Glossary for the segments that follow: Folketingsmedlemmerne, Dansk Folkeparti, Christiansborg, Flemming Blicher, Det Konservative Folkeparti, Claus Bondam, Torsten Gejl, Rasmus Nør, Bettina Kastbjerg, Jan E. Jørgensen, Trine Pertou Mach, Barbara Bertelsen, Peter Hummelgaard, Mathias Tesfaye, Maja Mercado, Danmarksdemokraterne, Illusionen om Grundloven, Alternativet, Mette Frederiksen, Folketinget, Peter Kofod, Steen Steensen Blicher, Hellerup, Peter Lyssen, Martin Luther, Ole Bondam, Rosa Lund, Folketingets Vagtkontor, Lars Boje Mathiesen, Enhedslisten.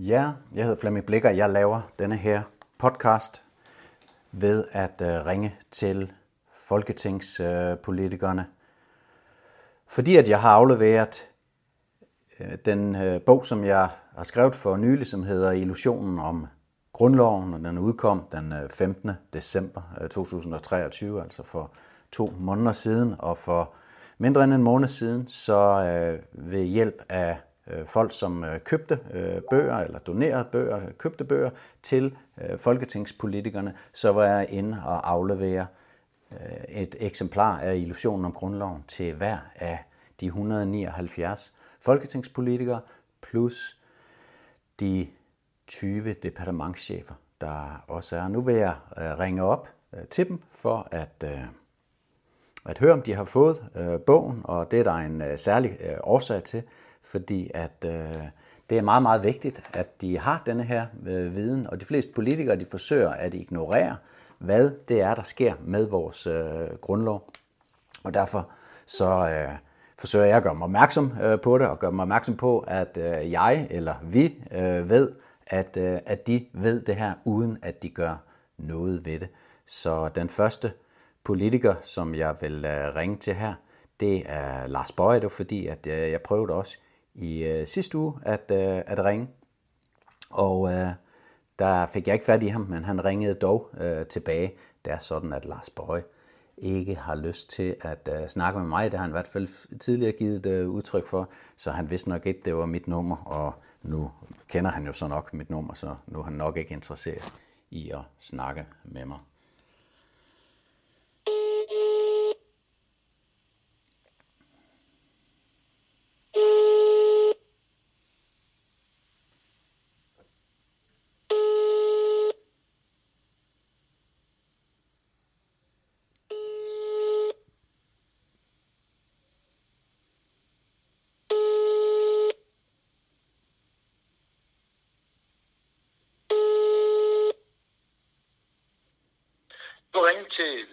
Ja, jeg hedder Flemming Blicher, og jeg laver denne her podcast ved at ringe til folketingspolitikerne. Fordi at jeg har afleveret den bog, som jeg har skrevet for nylig, som hedder Illusionen om Grundloven, og den udkom den 15. december 2023, altså for 2 måneder siden, og for mindre end en måned siden, så ved hjælp af folk, som købte bøger eller donerede bøger, købte bøger til folketingspolitikerne, så var jeg inde og aflevere et eksemplar af Illusionen om Grundloven til hver af de 179 folketingspolitikere, plus de 20 departementschefer, der også er. Nu vil jeg ringe op til dem for at høre, om de har fået bogen, og det er der en særlig årsag til, fordi at det er meget, meget vigtigt, at de har denne her viden, og de fleste politikere, de forsøger at ignorere, hvad det er, der sker med vores grundlov, og derfor så forsøger jeg at gøre mig opmærksom på det, og gøre mig opmærksom på, at jeg eller vi ved, at de ved det her, uden at de gør noget ved det. Så den første politiker, som jeg vil ringe til her, det er Lars Boje. Det var fordi, at jeg prøvede også i sidste uge at ringe, og der fik jeg ikke fat i ham, men han ringede dog tilbage. Det er sådan, at Lars Boje ikke har lyst til at snakke med mig. Det har han i hvert fald tidligere givet udtryk for, så han vidste nok ikke, det var mit nummer, og nu kender han jo så nok mit nummer, så nu er han nok ikke interesseret i at snakke med mig.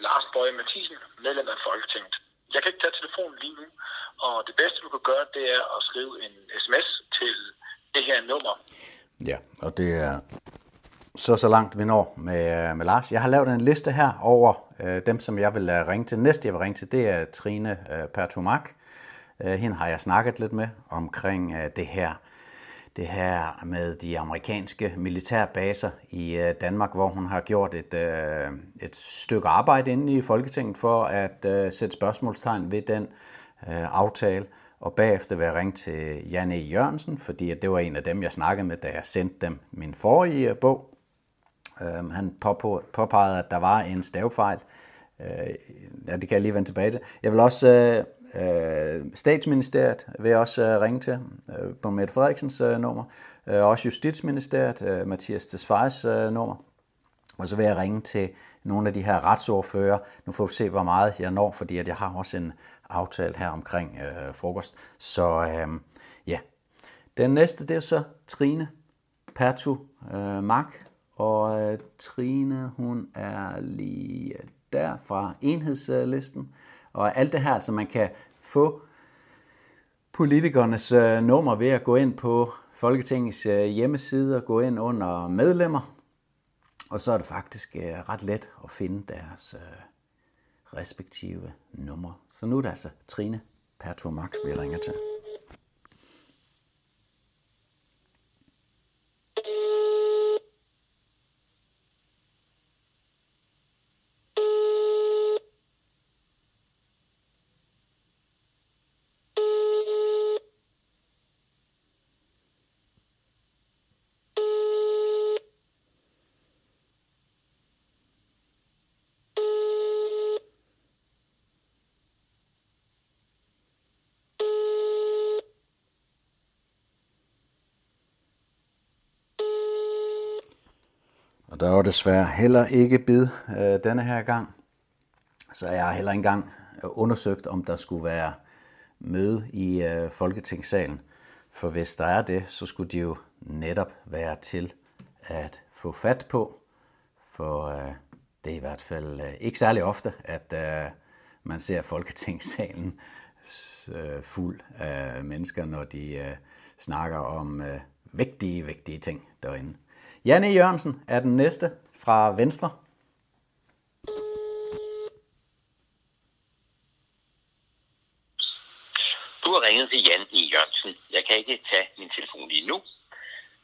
Lars Boje Mathiesen, medlem af Folketinget. Jeg kan ikke tage telefonen lige nu, og det bedste, du kan gøre, det er at skrive en sms til det her nummer. Ja, og det er så langt, vi når med Lars. Jeg har lavet en liste her over dem, som jeg vil ringe til. Næste, jeg vil ringe til, det er Trine Pertou Mach. Hende har jeg snakket lidt med omkring det her med de amerikanske militærbaser i Danmark, hvor hun har gjort et stykke arbejde inde i Folketinget for at sætte spørgsmålstegn ved den aftale. Og bagefter vil jeg ringe til Jan E. Jørgensen, fordi det var en af dem, jeg snakkede med, da jeg sendte dem min forrige bog. Han påpegede, at der var en stavefejl. Ja, det kan jeg lige vende tilbage til. Jeg vil også... Statsministeriet vil jeg også ringe til på Mette Frederiksens nummer, også Justitsministeriet, Mathias Tesfayes nummer, og så vil jeg ringe til nogle af de her retsordfører. Nu får vi se, hvor meget jeg når, fordi at jeg har også en aftale her omkring frokost. Så ja, den næste, det er så Trine Pertou Mach, og Trine, hun er lige der fra enhedslisten. Og alt det her, altså man kan få politikernes nummer ved at gå ind på Folketingets hjemmeside og gå ind under medlemmer. Og så er det faktisk ret let at finde deres respektive numre. Så nu er det altså Trine Pertou Mach, vi ringer til. Og der var desværre heller ikke bid denne her gang, så jeg har heller ikke engang undersøgt, om der skulle være møde i Folketingssalen. For hvis der er det, så skulle de jo netop være til at få fat på, for det er i hvert fald ikke særlig ofte, at man ser Folketingssalen fuld af mennesker, når de snakker om vigtige, vigtige ting derinde. Jan E. Jørgensen er den næste fra Venstre. Du har ringet til Jan E. Jørgensen. Jeg kan ikke tage min telefon lige nu.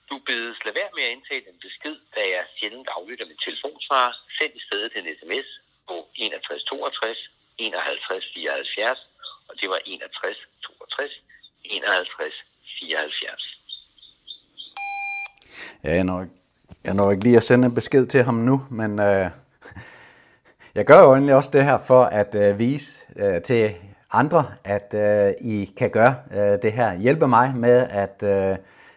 Du bedes lade være med at indtale en besked, da jeg sjældent aflytter min telefonsvarer. Send i stedet en sms på 61 62 51 74, og det var 61 62 51 74. Ja, jeg når ikke lige at sende en besked til ham nu, men jeg gør jo egentlig også det her for at vise til andre, at I kan gøre det her. Hjælpe mig med at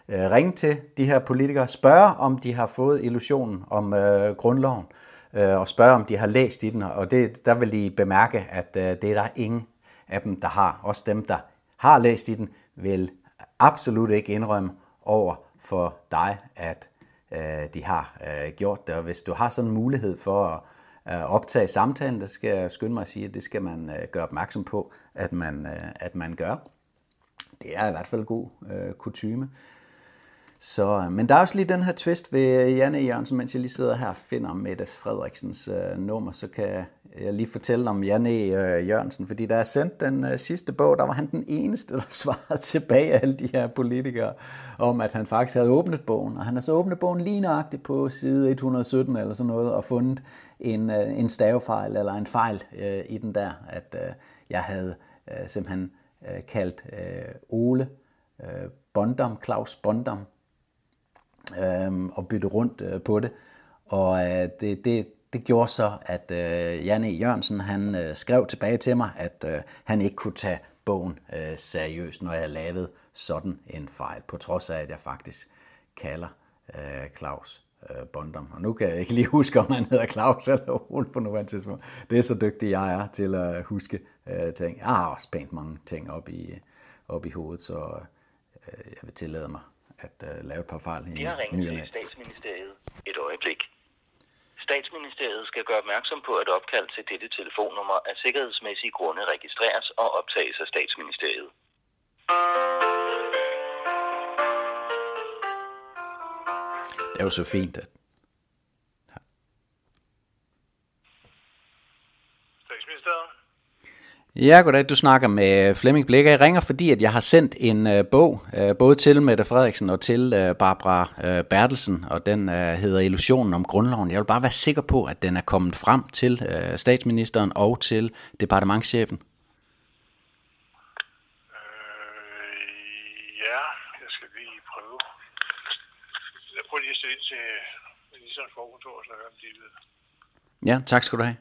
ringe til de her politikere, spørge om de har fået illusionen om grundloven, og spørge om de har læst i den, og det, der vil I bemærke, at det er der ingen af dem, der har. Også dem, der har læst i den, vil absolut ikke indrømme over for dig, at de har gjort det. Og hvis du har sådan en mulighed for at optage samtalen, der skal jeg skynde mig at sige, at det skal man gøre opmærksom på, at man gør. Det er i hvert fald god kutyme. Så, men der er også lige den her twist ved Jan E. Jørgensen, mens jeg lige sidder her og finder Mette Frederiksens nummer, så kan jeg lige fortælle om Jan E. Jørgensen, fordi da jeg sendte den sidste bog, der var han den eneste, der svarede tilbage af alle de her politikere, om at han faktisk havde åbnet bogen, og han har så åbnet bogen lige nøjagtigt på side 117 eller sådan noget, og fundet en stavefejl eller en fejl i den der, at jeg havde simpelthen kaldt Ole Bondam, Claus Bondam, og bytte rundt på det, og det gjorde så, at Jan E. Jørgensen han skrev tilbage til mig, at han ikke kunne tage bogen seriøst, når jeg lavede sådan en fejl, på trods af, at jeg faktisk kalder Claus Bondam. Og nu kan jeg ikke lige huske, om han hedder Claus eller Ole på nuværende tidspunkt. Det er så dygtig jeg er til at huske ting. Jeg har også pænt mange ting op i hovedet, så jeg vil tillade mig at lave et par fejl. Vi har ringet til Statsministeriet et øjeblik. Statsministeriet skal gøre opmærksom på, at opkald til dette telefonnummer af sikkerhedsmæssige grunde registreres og optages af Statsministeriet. Det er jo så fint, at... Ja. Statsministeriet? Ja, goddag. Du snakker med Flemming Blicher. Jeg ringer, fordi at jeg har sendt en bog, både til Mette Frederiksen og til Barbara Bertelsen, og den hedder Illusionen om Grundloven. Jeg vil bare være sikker på, at den er kommet frem til statsministeren og til departementschefen. Ja, jeg skal lige prøve. Jeg prøver lige at se ind til ministerens forkontor, så jeg kan det. Ja, tak skal du have.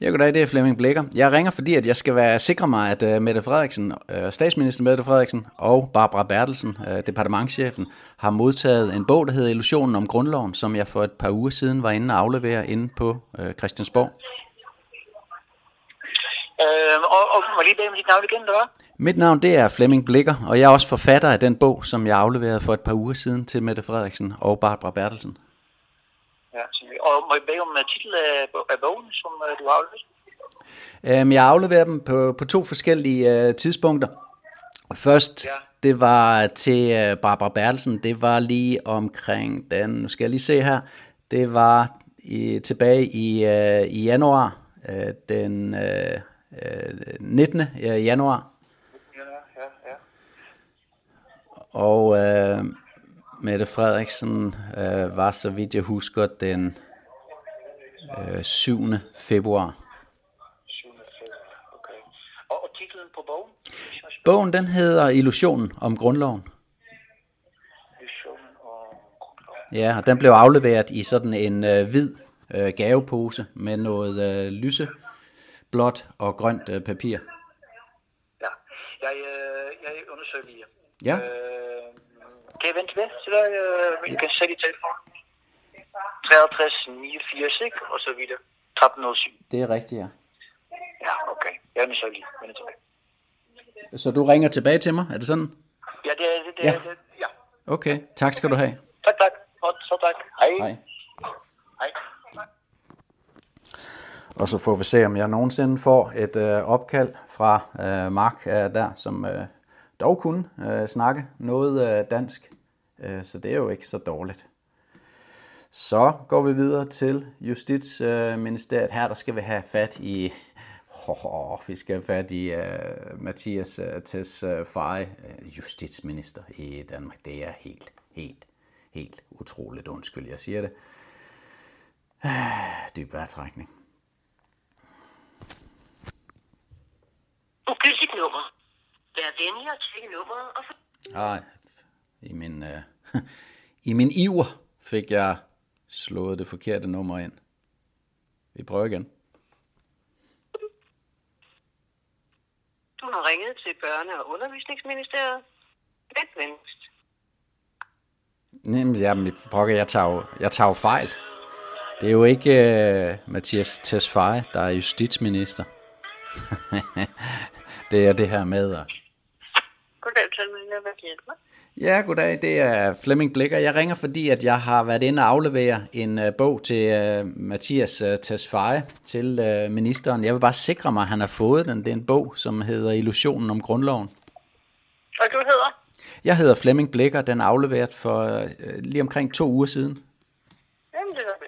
Ja, goddag, det er Flemming Blicher. Jeg ringer, fordi at jeg skal være sikre mig, at Mette Frederiksen, statsminister Mette Frederiksen og Barbara Bertelsen, departementschefen, har modtaget en bog, der hedder Illusionen om Grundloven, som jeg for et par uger siden var inde og aflevere inde på Christiansborg. Og må lige bede om dit navn igen, eller hvad? Mit navn, det er Flemming Blicher, og jeg er også forfatter af den bog, som jeg afleverede for et par uger siden til Mette Frederiksen og Barbara Bertelsen. Ja, og må jeg bede om titel af bogen, som du har afleveret? Jeg afleverer dem på to forskellige tidspunkter. Først, det var til Barbara Bertelsen, det var lige omkring den, nu skal jeg lige se her, det var tilbage i januar, den 19. januar. Ja. Og... Mette Frederiksen var, så vidt jeg husker, den 7. februar. 7. februar, okay. Og titlen på bogen? Bogen, den hedder Illusionen om Grundloven. Illusionen om Grundloven. Ja, og den blev afleveret i sådan en hvid gavepose med noget lyseblåt og grønt papir. Ja, jeg undersøger lige. Ja. Kan jeg vente med, så vi kan sætte i telefonen? 63, 89, ikke? Og så videre. 1307. Det er rigtigt, ja. Ja, okay. Jeg er så lige. Jeg er tilbage. Så du ringer tilbage til mig? Er det sådan? Ja, det er ja. Det. Ja. Okay. Tak skal du have. Tak. Så tak. Hej. Hej. Og så får vi se, om jeg nogensinde får et opkald fra Mark der, som dog kunne snakke noget dansk. Så det er jo ikke så dårligt. Så går vi videre til Justitsministeriet. Her der skal vi have fat i... vi skal have fat i Mathias Tesfaye, justitsminister i Danmark. Det er helt utroligt. Undskyld, jeg siger det. Dyb vejrtrækning. Ugyldigt nummer. Vær venlig og tjekke nummeret. Nej, i min iver fik jeg slået det forkerte nummer ind. Vi prøver igen. Du har ringet til Børne- og Undervisningsministeriet. Vent venligst. Jeg tager jo fejl. Det er jo ikke Mathias Tesfaye, der er justitsminister. Det er det her med. Goddag, ja, goddag. Det er Flemming Blicher. Jeg ringer, fordi at jeg har været inde og aflevere en bog til Mathias Tesfaye, til ministeren. Jeg vil bare sikre mig, at han har fået den. Det er en bog, som hedder Illusionen om Grundloven. Og du hedder? Jeg hedder Flemming Blicher. Den er afleveret for lige omkring 2 uger siden. Jamen, det er det.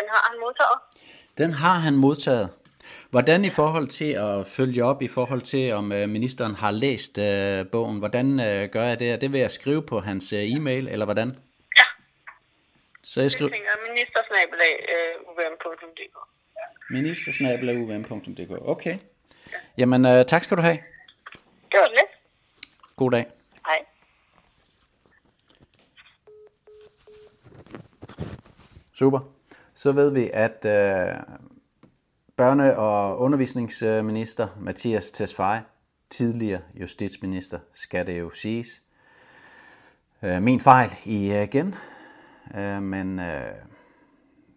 Den har han modtaget. Den har han modtaget. Hvordan i forhold til at følge op, i forhold til om ministeren har læst bogen, hvordan gør jeg det? Det vil jeg skrive på hans e-mail, eller hvordan? Ja. Så jeg skriver... ministersnabelag.uvm.dk ministersnabelag.uvm.dk, okay. Ja. Jamen, tak skal du have. Det var det lidt. God dag. Hej. Super. Så ved vi, at børne- og undervisningsminister Mathias Tesfaye, tidligere justitsminister, skal det jo siges. Min fejl igen, men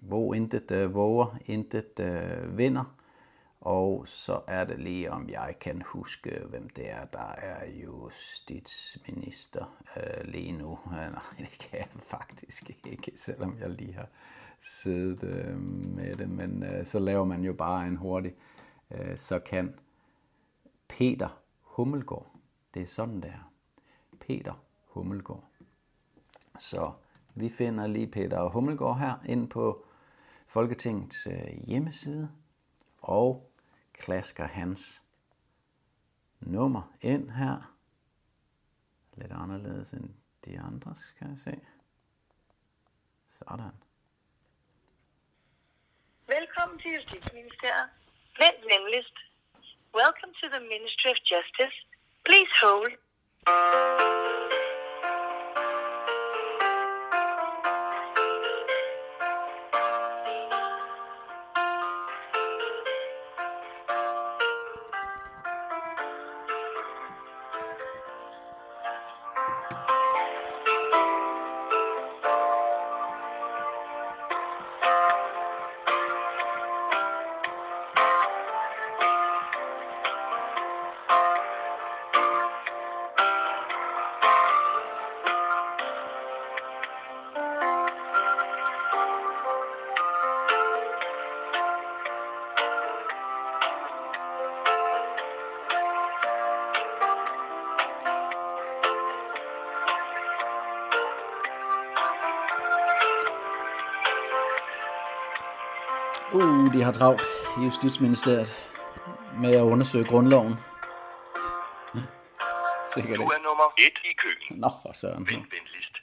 hvor intet våger, intet vinder. Og så er det lige, om jeg kan huske, hvem det er, der er justitsminister lige nu. Nej, det kan jeg faktisk ikke, selvom jeg lige har... siddet med det, men så laver man jo bare en hurtig, så kan Peter Hummelgaard, det er sådan der, Peter Hummelgaard. Så vi finder lige Peter Hummelgaard her inde på Folketingets hjemmeside, og klasker hans nummer ind her, lidt anderledes end de andre, skal jeg se, sådan. Velkommen til Justitsministeriet. Vent venligst. Welcome to the Ministry of Justice. Please hold. De har travlt i Justitsministeriet med at undersøge grundloven. Sikkert ikke. Du er nummer 1 i køen. Nå, for søren. Vindlist.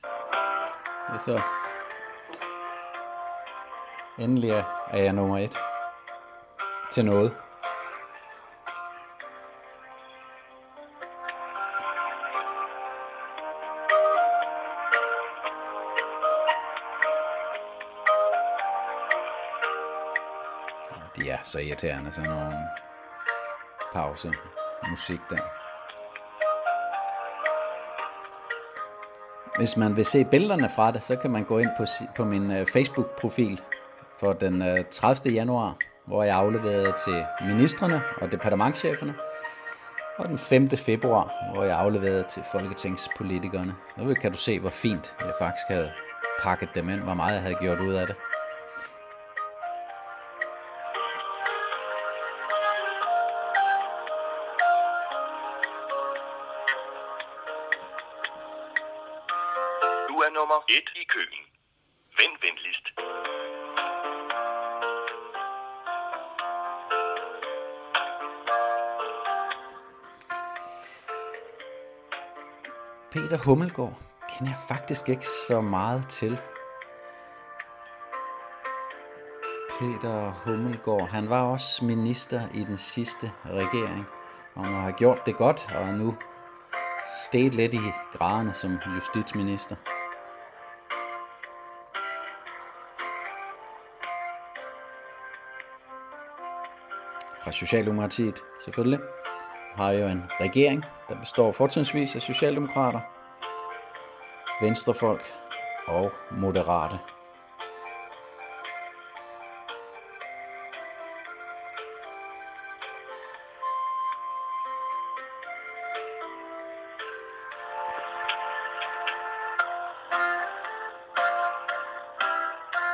Det er så. Endelig er jeg nummer 1. Til noget. De er så irriterende, sådan nogle pause musik der. Hvis man vil se billederne fra det, så kan man gå ind på min Facebook-profil for den 30. januar, hvor jeg afleverede til ministrene og departementscheferne, og den 5. februar, hvor jeg afleverede til folketingspolitikerne. Nu kan du se, hvor fint jeg faktisk havde pakket dem ind, hvor meget jeg havde gjort ud af det. Nummer 1 i køen. Venlist. Peter Hummelgaard kender jeg faktisk ikke så meget til. Peter Hummelgaard, han var også minister i den sidste regering, og han har gjort det godt, og er nu steget lidt i graderne som justitsminister. Fra Socialdemokratiet, selvfølgelig, har jo en regering, der består fortrinsvis af socialdemokrater, venstrefolk og moderate.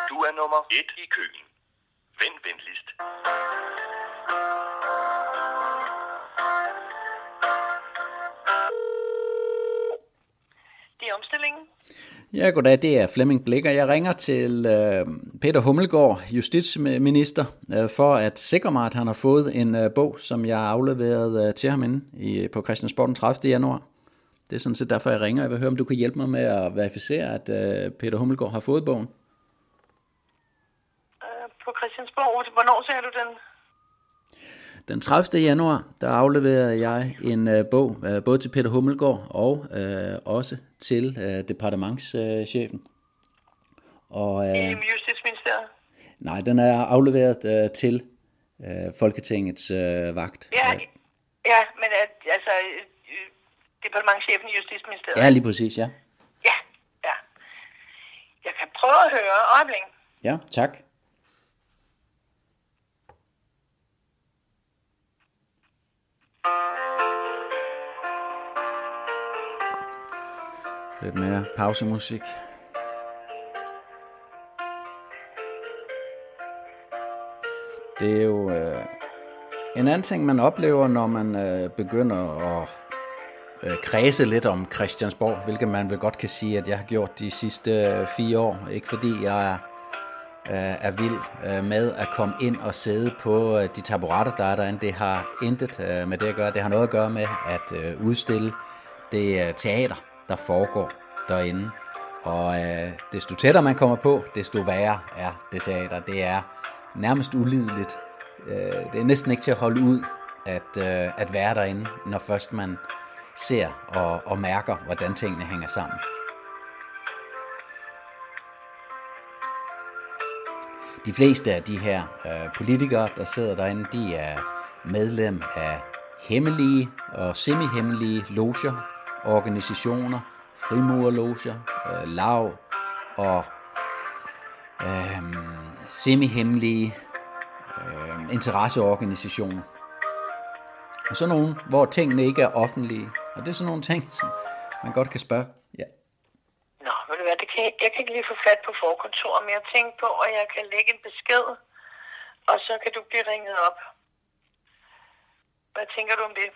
Du er nummer 1 i køen. Venlist. Ja, goddag, det er Flemming Blicher. Jeg ringer til Peter Hummelgaard, justitsminister, for at sikre mig, at han har fået en bog, som jeg afleverede til ham inde på Christiansborg den 30. januar. Det er sådan set derfor, jeg ringer. Jeg vil høre, om du kan hjælpe mig med at verificere, at Peter Hummelgaard har fået bogen. På Christiansborg, hvornår ser du den? Den 30. januar, der afleverede jeg en bog, både til Peter Hummelgaard og også til departementschefen. I Justitsministeriet? Nej, den er afleveret til Folketingets vagt. Ja, men altså departementschefen i Justitsministeriet? Ja, lige præcis, ja. Ja. Jeg kan prøve at høre øjeblik. Ja, tak. Lidt mere pausemusik. Det er jo en anden ting, man oplever, når man begynder at kredse lidt om Christiansborg, hvilket man vel godt kan sige, at jeg har gjort de sidste 4 år. Ikke fordi jeg er vild med at komme ind og sidde på de taburetter, der er derinde. Det har intet med det at gøre. Det har noget at gøre med at udstille det teater, der foregår derinde. Og desto tættere man kommer på, desto værre er det teater. Det er nærmest ulideligt. Det er næsten ikke til at holde ud at være derinde, når først man ser og mærker, hvordan tingene hænger sammen. De fleste af de her politikere, der sidder derinde, de er medlem af hemmelige og semi-hemmelige loger, organisationer, frimurerloger, lav og semihemmelige interesseorganisationer. Og sådan nogle, hvor tingene ikke er offentlige. Og det er sådan nogle ting, som man godt kan spørge. Ja. Nå, ved du hvad, jeg kan ikke lige få fat på forkontoret, men jeg tænker på, at jeg kan lægge en besked, og så kan du blive ringet op. Hvad tænker du om det?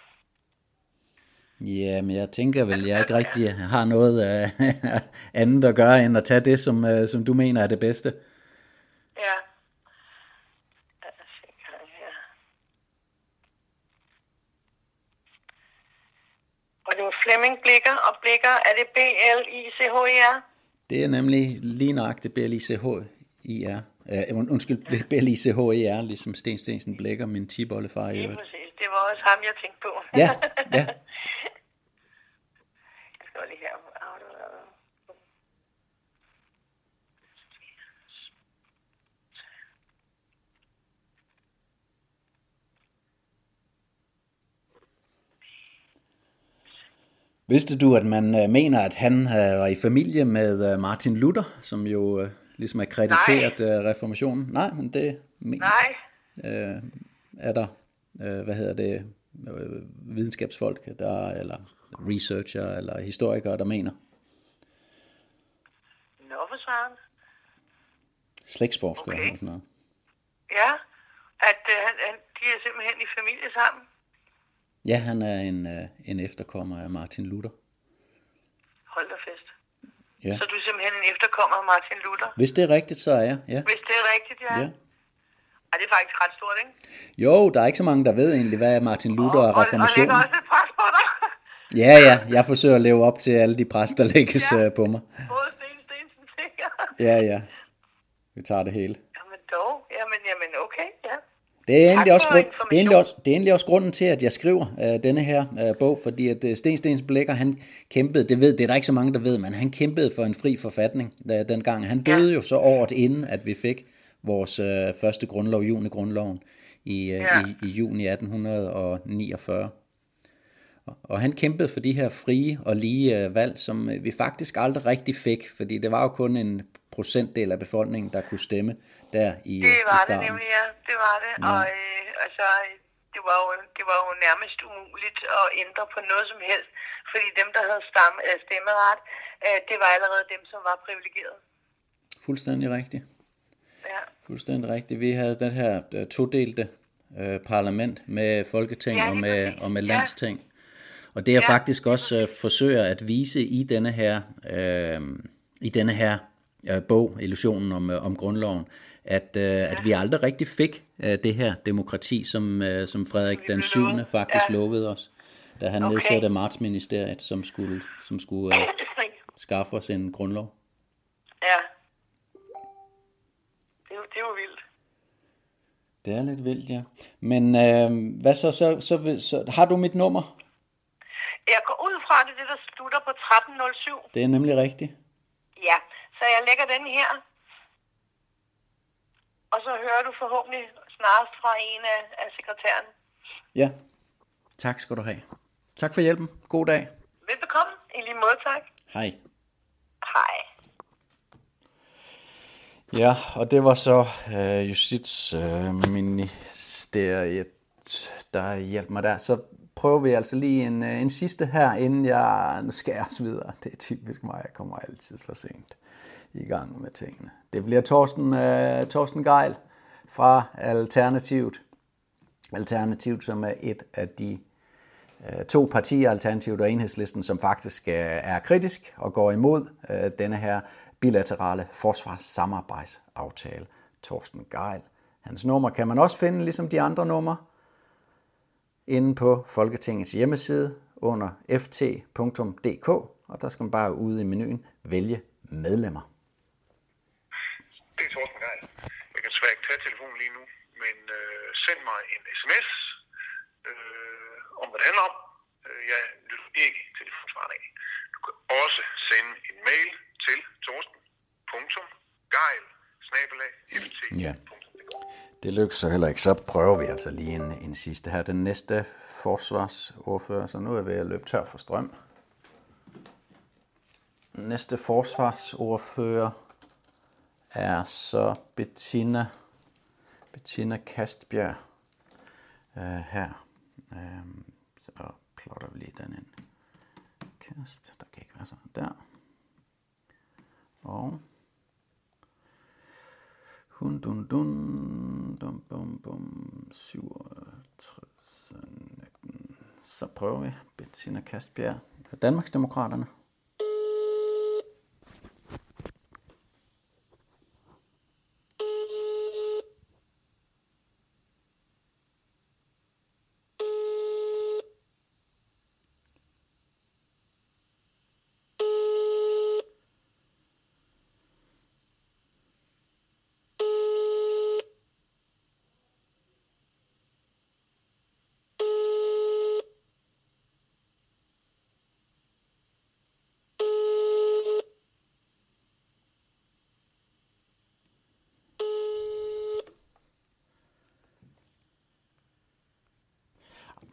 Ja, men jeg tænker vel, jeg ikke rigtig har noget andet at gøre, end at tage det, som du mener er det bedste. Ja. det jo Flemming Blicher, og Blicher, er det B-L-I-C-H-I-R? Det er nemlig lige nøjagtigt B-L-I-C-H-I-R. B-L-I-C-H-I-R, ligesom Steen Steensen Blicher, min tibollefar i øvrigt. Det var også ham, jeg tænkte på. Ja, ja. Jeg skal lige her. Vidste du, at man mener, at han var i familie med Martin Luther, som jo ligesom er krediteret reformationen? Nej, men det mener er der, videnskabsfolk, der, eller researcher, eller historikere, der mener? Nå, for svaren. Slægtsforskere og sådan noget. Ja, at de er simpelthen i familie sammen. Ja, han er en efterkommer af Martin Luther. Hold da fest. Ja. Så du er simpelthen en efterkommer af Martin Luther? Hvis det er rigtigt, så er jeg, ja. Hvis det er rigtigt, ja. Ja. Ej, det er faktisk ret stort, ikke? Jo, der er ikke så mange, der ved egentlig, hvad er Martin Luther og reformationen. Og lægger også et pres på dig. Ja, jeg forsøger at leve op til alle de pres, der lægges på mig. Både Sten, sikkert. Ja. Vi tager det hele. Jamen dog, jamen okay, ja. Det er egentlig også grunden til, at jeg skriver denne her bog, fordi at Sten Blicher, han kæmpede, det er der ikke så mange, der ved, men han kæmpede for en fri forfatning dengang. Han døde jo så året inden, at vi fik vores første grundlov, junigrundloven, i juni 1849. Og han kæmpede for de her frie og lige valg, som vi faktisk aldrig rigtig fik, fordi det var jo kun en procentdel af befolkningen, der kunne stemme der i starten. Det var det nemlig, ja. Det var det. Ja. Og altså, det var jo nærmest umuligt at ændre på noget som helst, fordi dem, der havde stemmeret, det var allerede dem, som var privilegeret. Fuldstændig rigtigt. Ja. Fuldstændig rigtigt. Vi havde den her todelte parlament med Folketing og med landsting. Og det jeg faktisk også forsøger at vise i denne her bog, Illusionen om Grundloven, at vi aldrig rigtig fik det her demokrati, som Frederik den 7. faktisk lovede os, da han nedsatte Martsministeriet, som skulle skaffe os en grundlov. Ja. Det var vildt. Det er lidt vildt, ja. Men hvad så har du mit nummer? Jeg går ud fra det, der slutter på 1307. Det er nemlig rigtigt. Ja, så jeg lægger den her. Og så hører du forhåbentlig snarest fra en af sekretæren. Ja, tak skal du have. Tak for hjælpen. God dag. Velbekomme. I lige måde, tak. Hej. Hej. Ja, og det var så Justitsministeriet, der hjalp mig der. Så prøver vi altså lige en sidste her, inden jeg nu skæres videre. Det er typisk mig, jeg kommer altid for sent i gang med tingene. Det bliver Torsten Gejl fra Alternativet. Alternativet, som er et af de to partier, Alternativet og Enhedslisten, som faktisk er kritisk og går imod denne her bilaterale forsvarssamarbejdsaftale. Torsten Gejl. Hans nummer kan man også finde, ligesom de andre numre, inde på Folketingets hjemmeside under ft.dk, og der skal man bare ude i menuen vælge medlemmer. Det er Torsten Gejl. Jeg kan desværre ikke tage telefonen lige nu, men send mig en sms om, hvad det handler om. Jeg lytter ikke til telefonsvarende af. Du kan også sende en mail til torsten.gejl@ft.dk. Ja. Det lykkes så heller ikke, så prøver vi altså lige en sidste her. Den næste forsvarsordfører, så nu er jeg ved at løbe tør for strøm. Næste forsvarsordfører er så Bettina Kastbjerg her. Så plotter vi lige den ind. Kast, der kan ikke være sådan der. Og Dum, 67, 19. Så prøver vi. Bettina Kastbjerg, Danmarksdemokraterne.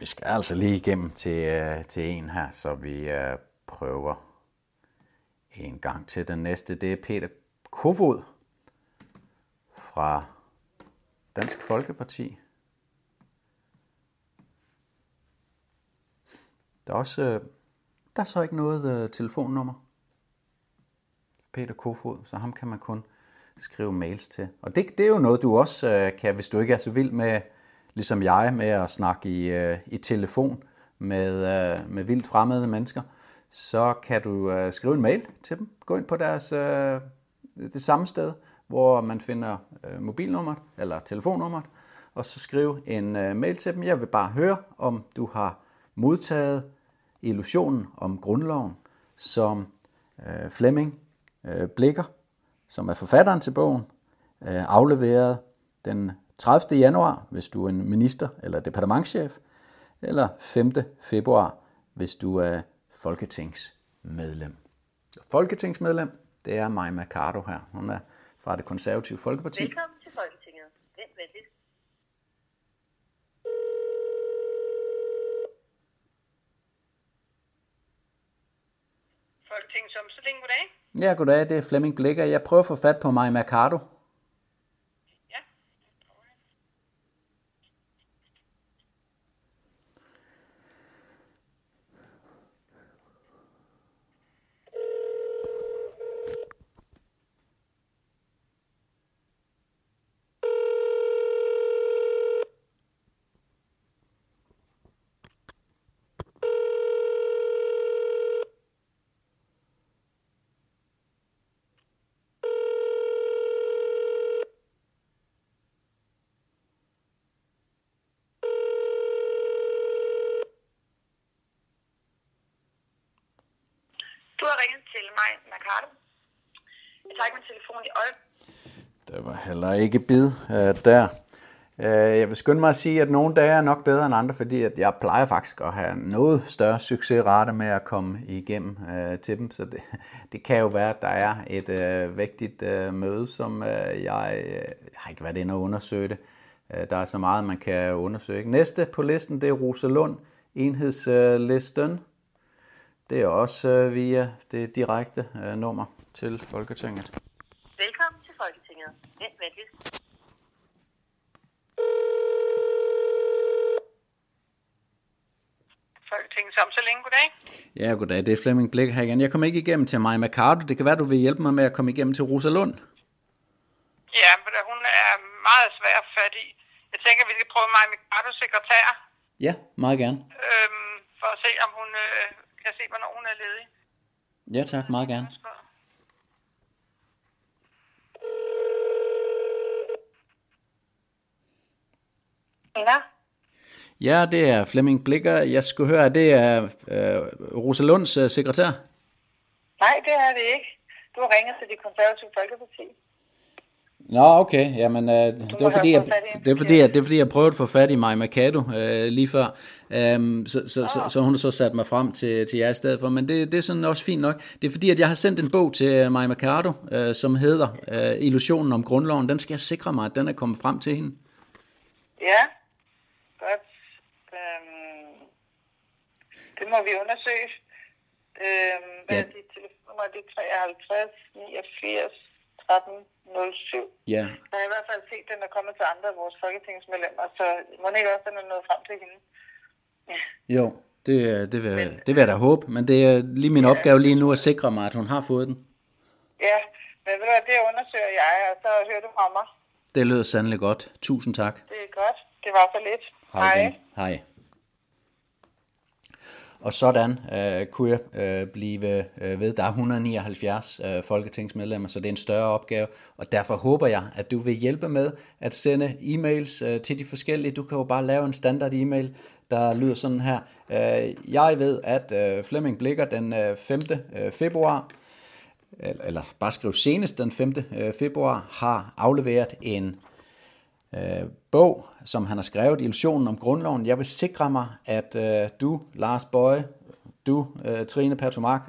Vi skal altså lige igennem til en her, så vi prøver en gang til. Den næste, det er Peter Kofod fra Dansk Folkeparti. Der er så ikke noget telefonnummer for Peter Kofod, så ham kan man kun skrive mails til. Og det er jo noget, du også kan, hvis du ikke er så vild med, ligesom jeg, med at snakke i telefon med vildt fremmede mennesker, så kan du skrive en mail til dem. Gå ind på deres det samme sted, hvor man finder mobilnummeret eller telefonnummeret, og så skrive en mail til dem. Jeg vil bare høre, om du har modtaget Illusionen om Grundloven, som Flemming Blicher, som er forfatteren til bogen, afleverede den 30. januar, hvis du er en minister eller departementschef, eller 5. februar, hvis du er folketingsmedlem. Folketingsmedlem, det er Maja Mercado her. Hun er fra Det Konservative Folkeparti. Velkommen til Folketinget. Vent med det. Folketingets omstilling, goddag. Ja, goddag. Det er Flemming Blicher. Jeg prøver at få fat på Maja Mercado. Det var heller ikke bid der. Jeg vil skynde mig at sige, at nogle dage er nok bedre end andre, fordi at jeg plejer faktisk at have noget større succesrate med at komme igennem til dem. Så det kan jo være, at der er et vigtigt møde, som jeg har ikke været inde og undersøge det. Der er så meget, man kan undersøge. Næste på listen, det er Rosa Lund, enhedslisten. Det er også via det direkte nummer til Folketinget. Velkommen til Folketinget. Vent venligst. Folketingets omstilling, goddag. Ja, goddag. Det er Flemming Blicher her igen. Jeg kommer ikke igennem til Maja Mercado. Det kan være, du vil hjælpe mig med at komme igennem til Rosa Lund. Ja, men hun er meget svær at fatte i. Jeg tænker, vi skal prøve Maja Mercado, sekretær. Ja, meget gerne. For at se, om hun kan se, hvornår hun er ledig. Ja tak, meget gerne. Ja. Ja, det er Flemming Blicher. Jeg skulle høre, at det er Rosa Lunds sekretær? Nej, det er det ikke. Du har ringet til Det Konservative Folkeparti. Nå, okay. Jamen, det er fordi, jeg prøvede at få fat i Maja Mercado lige før. Så hun så sat mig frem til jer i stedet for. Men det er sådan også fint nok. Det er fordi, at jeg har sendt en bog til Maja Mercado, som hedder Illusionen om Grundloven. Den skal jeg sikre mig, at den er kommet frem til hende. Ja, godt. Det må vi undersøge. Hvad er dit telefonnummer? Det er 53 89 13 07. Ja. Jeg har i hvert fald set, den er kommet til andre af vores folketingsmedlemmer, så må den ikke også, den er nået frem til hende. Ja. Jo, det vil jeg da håbe, men det er lige min opgave lige nu at sikre mig, at hun har fået den. Ja, men ved du hvad, det undersøger jeg, og så hører du fra mig. Det lød sandelig godt. Tusind tak. Det er godt. Det var så lidt. Hej. Hej. Og sådan kunne jeg blive ved. Der er 179 folketingsmedlemmer, så det er en større opgave. Og derfor håber jeg, at du vil hjælpe med at sende e-mails til de forskellige. Du kan jo bare lave en standard e-mail, der lyder sådan her. Jeg ved, at Flemming Blicher den 5. februar, eller bare skriv senest den 5. februar, har afleveret en bog, som han har skrevet, Illusionen om Grundloven. Jeg vil sikre mig, at du, Lars Boje, du, Trine Pertou Mach,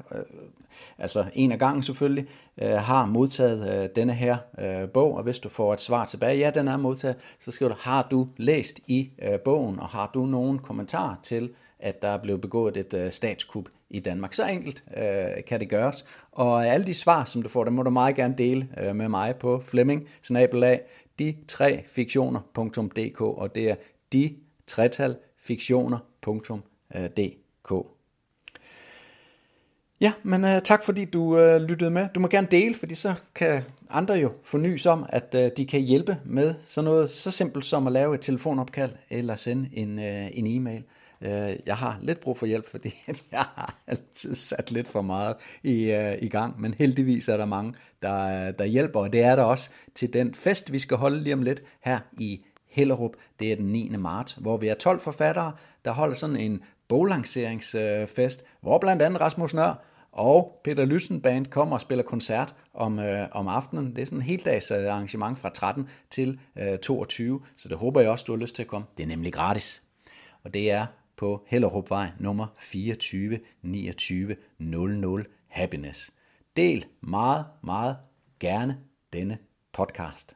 altså en af gangen selvfølgelig, har modtaget denne her bog, og hvis du får et svar tilbage, ja, den er modtaget, så skriver du, har du læst i bogen, og har du nogen kommentar til, at der er blevet begået et statskup i Danmark. Så enkelt kan det gøres. Og alle de svar, som du får, dem må du meget gerne dele med mig på flemming@de3fiktioner.dk, og det er de3fiktioner.dk. Ja, men tak fordi du lyttede med. Du må gerne dele, fordi så kan andre jo fornys om, at de kan hjælpe med sådan noget så simpelt som at lave et telefonopkald eller sende en e-mail. Jeg har lidt brug for hjælp, fordi jeg har altid sat lidt for meget i gang, men heldigvis er der mange, der hjælper, og det er der også til den fest, vi skal holde lige om lidt her i Hellerup. Det er den 9. marts, hvor vi er 12 forfattere, der holder sådan en boglanceringsfest, hvor blandt andet Rasmus Nør og Peter Lyssen Band kommer og spiller koncert om aftenen. Det er sådan en heldags arrangement fra 13 til 22, så det håber jeg også, du har lyst til at komme. Det er nemlig gratis, og det er på Hellerupvej nummer 24 29 00 Happiness. Del meget, meget gerne denne podcast.